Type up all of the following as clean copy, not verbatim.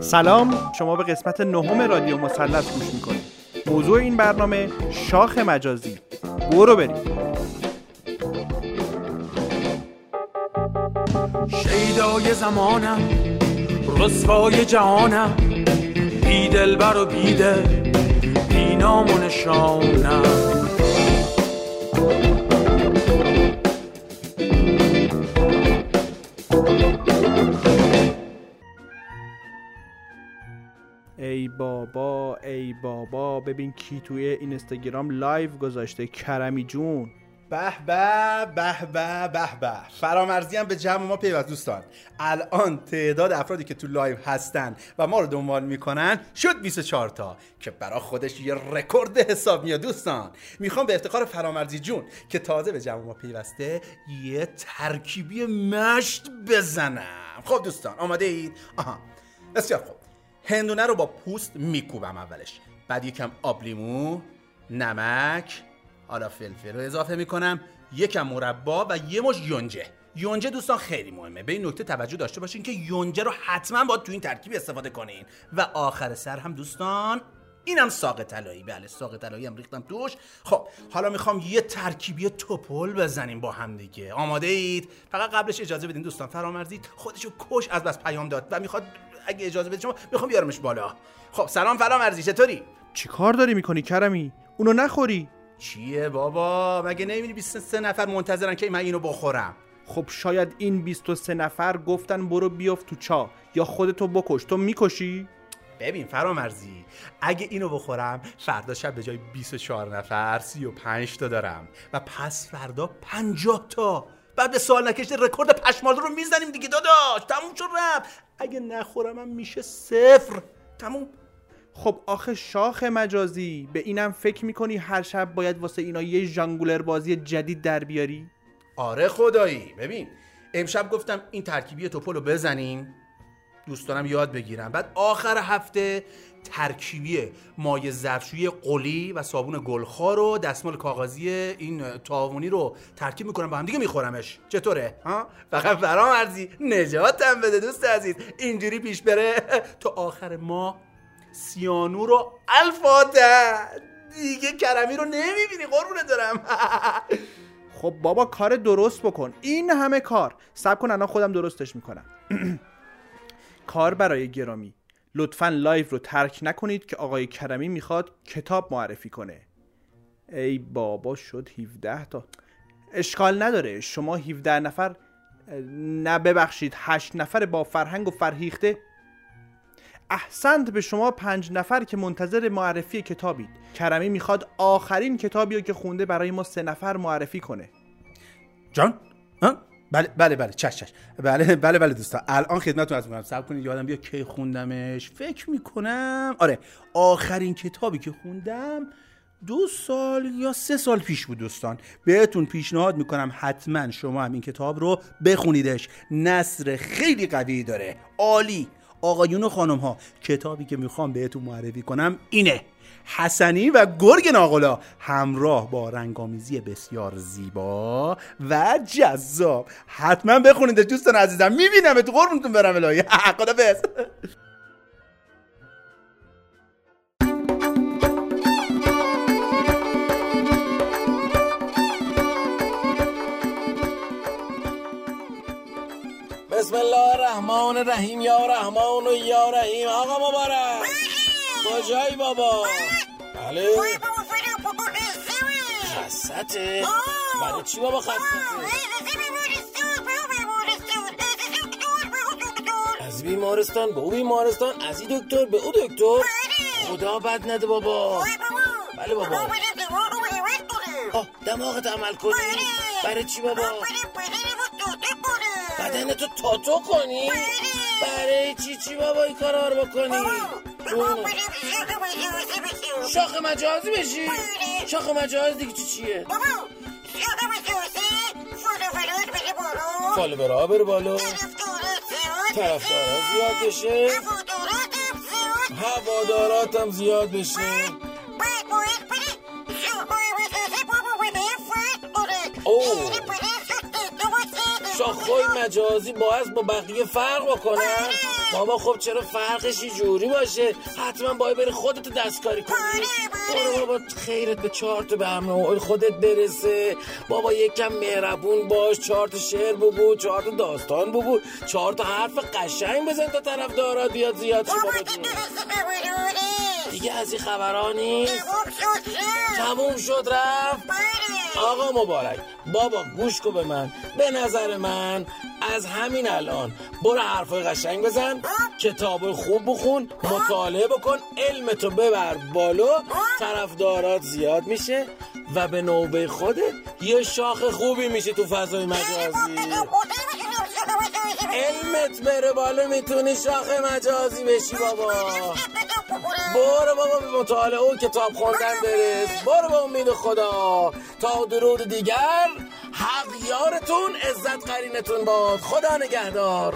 سلام، شما به قسمت نهم رادیو مثلث گوش میکنید. موضوع این برنامه شاخ مجازی. برو بریم. شیدای زمانم، رسوای جهانم، بی دلبر و بی دل، بی نام و نشانم. ای بابا ای بابا، ببین کی توی اینستاگرام لایو گذاشته. کرمی جون، به به به به به به، فرامرزی هم به جمع ما پیوست. دوستان، الان تعداد افرادی که تو لایو هستن و ما رو دنبال میکنن شد 24 تا که برای خودش یه رکورد حساب میاد. دوستان، میخوام به افتخار فرامرزی جون که تازه به جمع ما پیوسته یه ترکیبی مشت بزنم. خب دوستان، آماده اید؟ آها، بسیار خوب. هندونه رو با پوست میکوبم اولش، بعد یکم آب لیمو، نمک، حالا فلفل رو اضافه میکنم، یکم مربا و یه مش یونجه. یونجه دوستان خیلی مهمه، به این نکته توجه داشته باشین که یونجه رو حتما باید تو این ترکیب استفاده کنین. و آخر سر هم دوستان اینم ساق طلایی. بله، ساق طلایی هم ریختم توش. خب حالا میخوام یه ترکیبی توپل بزنیم با هم دیگه. آماده اید؟ فقط قبلش اجازه بدین دوستان، فرامرزی خودشو کش از بس پیام داد و میخواد، اگه اجازه بدید شما، میخوام بیارمش بالا. خب سلام فرامرزی، چطوری؟ چی کار داری میکنی کرمی؟ اونو نخوری. چیه بابا، مگه نمیبینی 23 نفر منتظرن که من اینو بخورم؟ خب شاید این 23 نفر گفتن برو بیافت تو چاه یا خودتو بکش. تو میکشی؟ ببین فرامرزی، اگه اینو بخورم فردا شب به جای 24 نفر 35 تا دارم و پس فردا 50 تا. بعد به سوال نکشته رکورد پشمالو رو میزنیم دیگه داداش. تموم شد رفت. اگه نخورمم میشه 0. تموم. خب آخه شاخ مجازی، به اینم فکر میکنی هر شب باید واسه اینا یه ژانگولر بازی جدید در بیاری؟ آره خدایی. ببین امشب گفتم این ترکیبی توپلو بزنیم، دوستانم یاد بگیرم، بعد آخر هفته ترکیبی مایع ظرفشویی قلی و صابون گلخوار و دستمال کاغذی این تاوونی رو ترکیب میکنم با هم دیگه میخورمش. چطوره ها؟ فقط فرامرزی نجاتم بده دوست عزیز، اینجوری پیش بره تا آخر ما سیانو رو الفاته دیگه کرمی رو نمیبینی. قربونت دارم. خب بابا کار درست بکن، این همه کار. صبر کن الان خودم درستش میکنم. کار برای گرامی، لطفاً لایو رو ترک نکنید که آقای کرمی میخواد کتاب معرفی کنه. ای بابا شد 17 تا. اشکال نداره، شما 17 نفر، نه ببخشید 8 نفر با فرهنگ و فرهیخته. احسنت به شما 5 نفر که منتظر معرفی کتابید. کرمی میخواد آخرین کتابی رو که خونده برای ما 3 نفر معرفی کنه. جان؟ ها؟ بله چش بله دوستان، الان خدمتتون عرض می‌کنم. صبر کنید یادم بیا کی خوندمش. فکر می‌کنم آره، آخرین کتابی که خوندم 2 سال یا 3 سال پیش بود. دوستان بهتون پیشنهاد می‌کنم حتما شما هم این کتاب رو بخونیدش. نثر خیلی قوی داره. عالی آقایون و خانم‌ها، کتابی که می‌خوام بهتون معرفی کنم اینه: حسنی و گرگ ناقلا، همراه با رنگامیزی بسیار زیبا و جذاب. حتما بخونید دوستان عزیزم. میبینم تو، قربونتون برم. الهی خدافظ. بسم الله الرحمن الرحیم. یا رحمان و یا رحیم. آقا مبارک کجایی بابا؟ بله بابا، فکر بابا خسته. خسته؟ برای چی بابا خسته؟ از بیمارستان به او بیمارستان، از این دکتر به او دکتر. خدا بد نده بابا. بله بابا. دماغت عمل کنی؟ برای چی بابا؟ بدن تو تاتو کنی؟ برای چی بابا این کارا رو بکنی؟ شاخ مجازی بشی؟ شاخ مجازی دیگه چیه؟ بابا شاخ مجازی فالوورات بره بالا، فالوورها بره بالا، طرفدارا زیاد بشه، هواداراتم زیاد بشه. باید بری شاخ مجازی بابا، باید فرد بره. خود مجازی باعث با بقیه فرق بکنن؟ بابا خب چرا فرقش یه جوری باشه؟ حتما باید بری خودتو دستکاری کنی. برو بابا خیرت به 4 تا برنامه خودت برسه. بابا یکم مهربون باش، 4 تا شعر بگو، 4 تا داستان بگو، 4 تا حرف قشنگ بزن تا طرفدارات بیاد زیاد شه. دیگه از این خبرها نیست. تموم شد رفت. آقا مبارک، بابا گوش کو به من. به نظر من از همین الان برو حرفای قشنگ بزن، کتاب خوب بخون، مطالعه بکن، علمتو ببر بالا، طرفدارات زیاد میشه و به نوبه خودت یه شاخ خوبی میشه تو فضای مجازی. علمت بره بالا میتونی شاخ مجازی بشی. بابا برو بابا به مطالعه و کتاب خوندن برس. برو با امید خدا. تا درود دیگر، حق یارتون، عزت قرینتون باد. خدا نگهدار.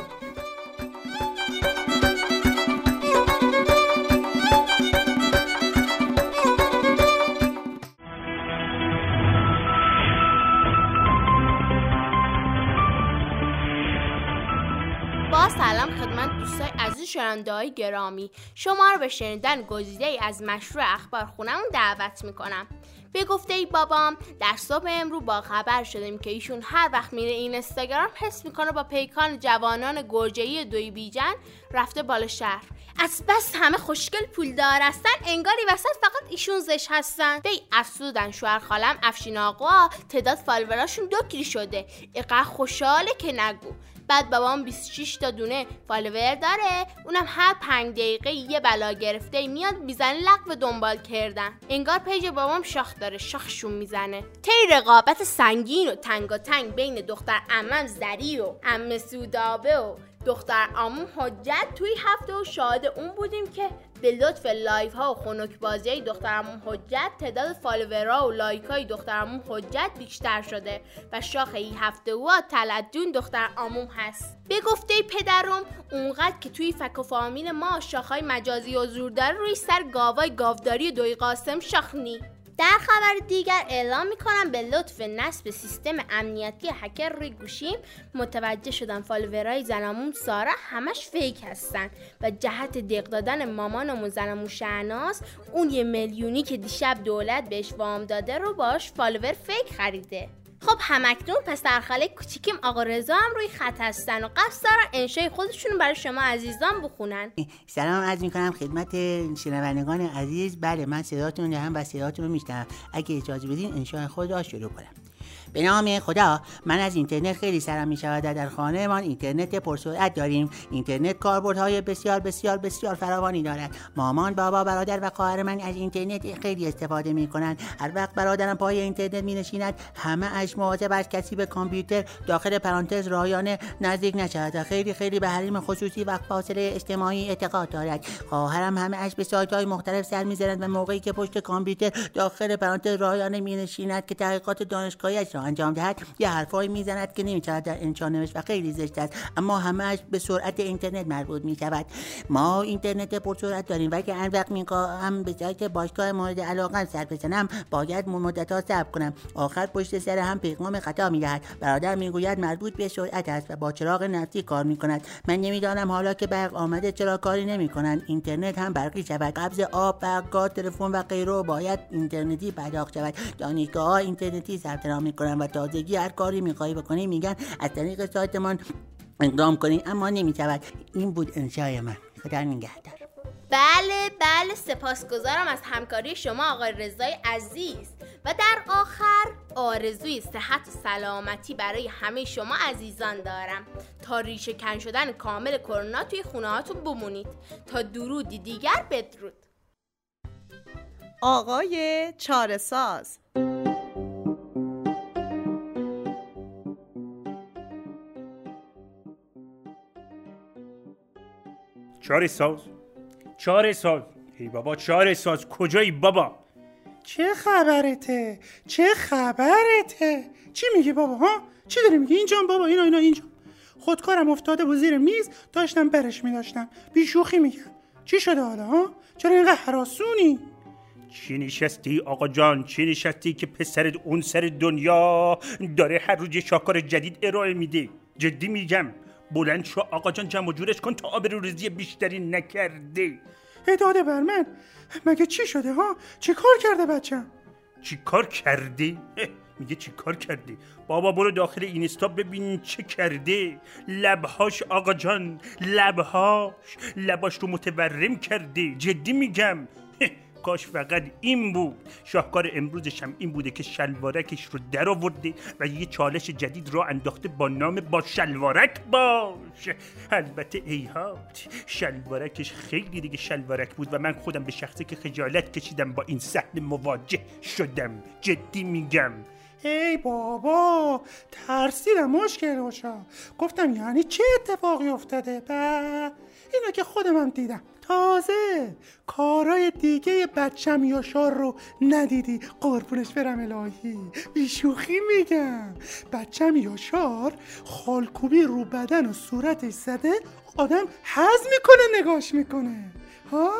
با سلام خدمت دوستان عزیز، شنونده‌های گرامی، شما رو به شنیدن گزیده‌ای از مشروع اخبارخونه‌مون دعوت می‌کنم. به گفته بابام در صبح امروز با خبر شدیم که ایشون هر وقت میره اینستاگرام حس میکنه با پیکان جوانان گرجه‌ای دوی بیجن رفته بالا شهر. از بس همه خوشگل پول دار هستن، انگاری وسط فقط ایشون زش هستن. بی افسودن شوهر خالم افشین آقا تعداد فالوراشون 2 کیلو شده، اینقدر خوشحاله که نگو. بعد بابام 26 تا دونه فالوور داره، اونم هر 5 دقیقه یه بلا گرفته میاد میزنه لقب دنبال کردن. انگار پیج بابام شاخ داره، شاخشون میزنه. تی رقابت سنگین و تنگاتنگ بین دختر عمم زری و عمه سودابه و دختر عموم حجت توی هفته و شاهد اون بودیم که به لطف لایف ها و خنک بازی های دختر عموم حجت تعداد فالوورها و لایک های دختر عموم حجت بیشتر شده و شاخه ای هفته و تلدون دختر عموم هست. به گفته پدرم اونقدر که توی فک و فامیل ما شاخهای مجازی حضور داره روی سر گاوای گاوداری دوی قاسم شاخ نی. در خبر دیگر اعلام میکنم به لطف نصب سیستم امنیتی هکر روی گوشیم متوجه شدم فالوورای زنمون سارا همش فیک هستن و جهت دق دادن مامانمون زنمون شهناز اون 1 میلیونی که دیشب دولت بهش وام داده رو باش فالوور فیک خریده. خب همکنون پسرخاله کوچیکیم آقا رضا هم روی خط هستن و قصد دارن انشای خودشون برای شما عزیزان بخونن. سلام عرض میکنم خدمت شنوندگان عزیز. بله من صداتون رو هم و صداتون رو میشنم. اگه اجازه بدین انشای خود را شروع کنم. به نام خدا، من از اینترنت خیلی سرم می شود. در خانه ما اینترنت پرسرعت داریم. اینترنت کاربردهای بسیار بسیار بسیار فراوانی دارد. مامان، بابا، برادر و خواهر من از اینترنت خیلی استفاده می کنند. هر وقت برادرم پای اینترنت می نشیند همه اش مواظب از کسی به کامپیوتر داخل پرانتز رایانه نزدیک نشود. خیلی خیلی به حریم خصوصی و فاصله اجتماعی اعتقاد دارد. خواهرم همه اش به سایت‌های مختلف سر می‌زند و موقعی که پشت کامپیوتر داخل پرانتز رایانه می نشیند که تحقیقات دانشگاهی انجام دهد یه حرفایی میزند که نمیتواند در انشاء نوشت و خیلی زشت است، اما همهش به سرعت اینترنت مربوط میشود. ما اینترنت پرسرعت داریم و که هر وقت میخواهم به سایت باشگاه مورد علاقه سر بزنم باید مدت‌ها صبر کنم. آخر پشت سر هم پیغام خطا میدهد. برادر میگوید مربوط به سرعت است و با چراغ نفتی کار میکند. من نمیدانم حالا که برق آمده چرا کاری نمیکنند. اینترنت هم برقی شود. قبض آب، برق، گاز، تلفن و غیره باید اینترنتی پرداخت شود. دانشگاه‌ها اینترنتی ثبت نام و تازگی هر کاری میخوایی بکنی میگن از طریق سایتمان اقدام کنی، اما نمیتواند. این بود انشای من. خدا نگهدار. بله سپاسگزارم از همکاری شما آقای رضای عزیز. و در آخر آرزوی صحت و سلامتی برای همه شما عزیزان دارم تا ریشه کن شدن کامل کرونا توی خونه هاتون بمونید. تا درودی دیگر بدرود. آقای چاره‌ساز. چاره ساز ای بابا، چاره ساز کجایی بابا؟ چه خبرته؟ چی میگی بابا ها؟ چی داری میگی؟ اینجام بابا، اینا اینجام. خودکارم افتاده بود زیر میز، داشتم برش میداشتم. بی شوخی میگم. چی شده حالا ها؟ چرا اینقدر هراسونی؟ چی نشستی آقا جان که پسرت اون سر دنیا داره هر روز یه شاهکار جدید ارائه میده؟ جدی میگم، بلند شو آقا جان، جمع و جورش کن تا آبروریزی بیشتری نکرده. داده بر من، مگه چی شده ها؟ چی کار کرده بچم؟ چی کار کرده؟ میگه چی کار کرده؟ بابا برو داخل اینستا ببین چه کرده. لبهاش آقا جان، لباش رو متورم کرده، جدی میگم. کاش فقط این بود. شاهکار امروزش هم این بوده که شلوارکش رو در آورده و یه چالش جدید را انداخته با نام با شلوارک باش. البته ایهات، شلوارکش خیلی دیگه شلوارک بود و من خودم به شخصه که خجالت کشیدم با این صحنه مواجه شدم، جدی میگم. ای بابا، ترسیدم مشکل روشا، گفتم یعنی چه اتفاقی افتاده؟ اینو که خودم هم دیدم. تازه کارای دیگه بچم یاشار رو ندیدی؟ قربونش برم الهی، بیشوخی میگم. بچم یاشار خالکوبی رو بدن و صورتش زده، آدم هضم میکنه نگاش میکنه. ها،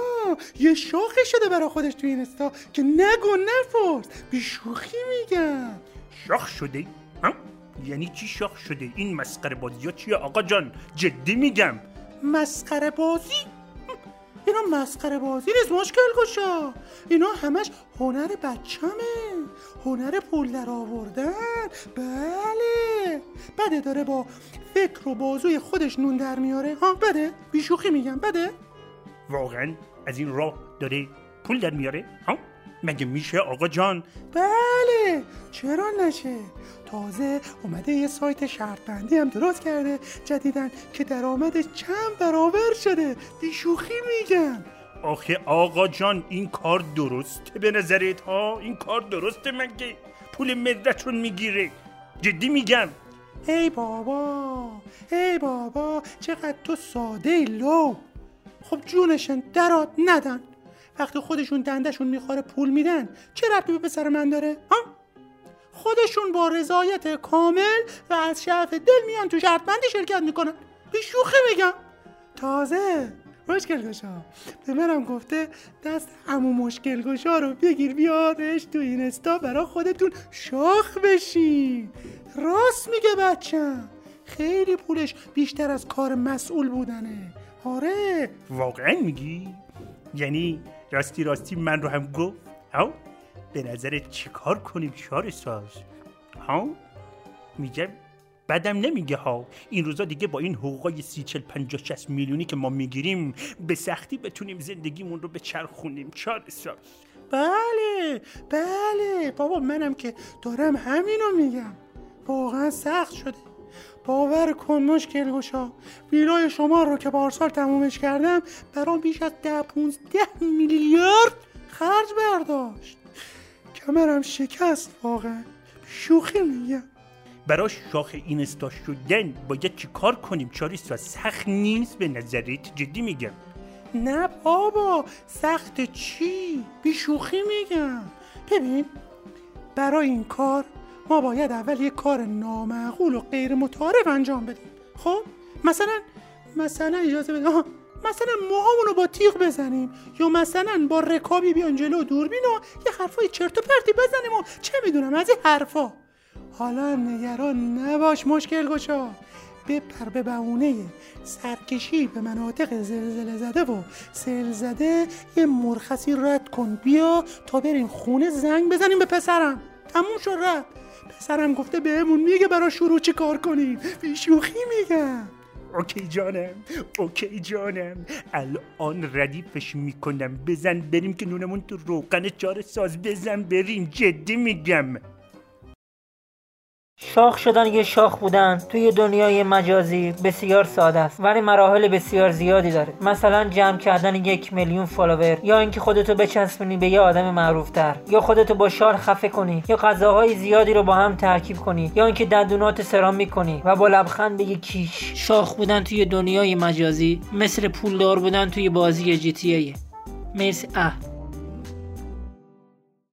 یه شاخه شده برای خودش تو اینستا که نگو نفرس، بیشوخی میگم. شاخ شده؟ ها؟ یعنی چی شاخ شده؟ این مسخره بازی ها چیه آقا جان؟ جدی میگم. مسخره بازی؟ اینا مسخره بازی نیست مشکل گشا، اینا همش هنر بچمه، هنر پول در آوردن. بله بده، داره با فکر و بازوی خودش نون در میاره. ها بده، بیشوخی میگم بده. واقعا از این راه داره پول در میاره؟ ها مگه میشه آقا جان؟ بله چرا نشه. تازه اومده یه سایت شرطبندی هم درست کرده جدیدن که درآمدش چند برابر شده، بیشوخی میگم. آخه آقا جان این کار درسته به نظرت ها؟ این کار درسته؟ مگه پول مدرتون میگیره؟ جدی میگم. ای بابا، ای بابا، چقدر تو ساده لو. خب جونشن درات ندن، وقتی خودشون دندشون میخوره پول میدن، چه ربطی به پسر من داره؟ ها؟ خودشون با رضایت کامل و از شعف دل میان تو شرطبندی شرکت میکنن، بیشوخی میگم. تازه مشکلگشا به منم گفته دست عمو مشکلگشا رو بگیر بیارش تو اینستا برا خودتون شاخ بشین. راست میگه بچم، خیلی پولش بیشتر از کار مسئول بودنه. آره واقعا میگی؟ یعنی راستی من رو هم گفت؟ ها؟ به نظرت چیکار کنیم شارساز؟ ها؟ میگم بدم نمیگه ها، این روزا دیگه با این حقوقای 30-40-50-60 میلیونی که ما میگیریم به سختی بتونیم زندگیمون رو به چرخونیم شارساز. بله بله بابا، منم که دارم همینو میگم. واقعا سخت شده، باور کن مشکل گشا، ویلای شما رو که پارسال تمومش کردم برام بیش از 10-15 میلیارد خرج برداشت. کمرم شکست واقعا، شوخی میگم. برای شاخ اینستا شدن باید چی کار کنیم چاریستا؟ سخت نیست به نظرت؟ جدی میگم. نه بابا سخت چی، بیشوخی میگم. ببین برای این کار ما باید اول یه کار نامعقول و غیر متعارف انجام بدیم. خب مثلا اجازه بدیم، مثلا موهامونو با تیغ بزنیم، یا مثلا با رکابی بیان جلو دوربین و یه حرفای چرت و پرتی بزنیم و چه میدونم از این حرفا. حالا نگران نباش مشکل گشا، بپر به بهونه سرکشی به مناطق زلزله زده و سیل زده یه مرخصی رد کن بیا تا بریم خونه زنگ بزنیم به پسرم. تموم شد رد. پسرم گفته بهمون میگه برای شروع چی کار کنیم، بیشوخی میگم. اوکی جانم، الان ردیفش میکنم. بزن بریم که نونمون تو روغن چاره ساز. بزن بریم، جدی میگم. شاخ شدن یه شاخ بودن توی دنیای مجازی بسیار ساده است ولی مراحل بسیار زیادی داره. مثلا جمع کردن 1 میلیون فالوور، یا اینکه خودتو بچسبونی به یه آدم معروف‌تر، یا خودتو با شال خفه کنی، یا غذاهای زیادی رو با هم ترکیب کنی، یا اینکه دندونات سرامیک کنی و با لبخند بگی کیش. شاخ بودن توی دنیای مجازی مثل پولدار بودن توی بازی GTA. مثل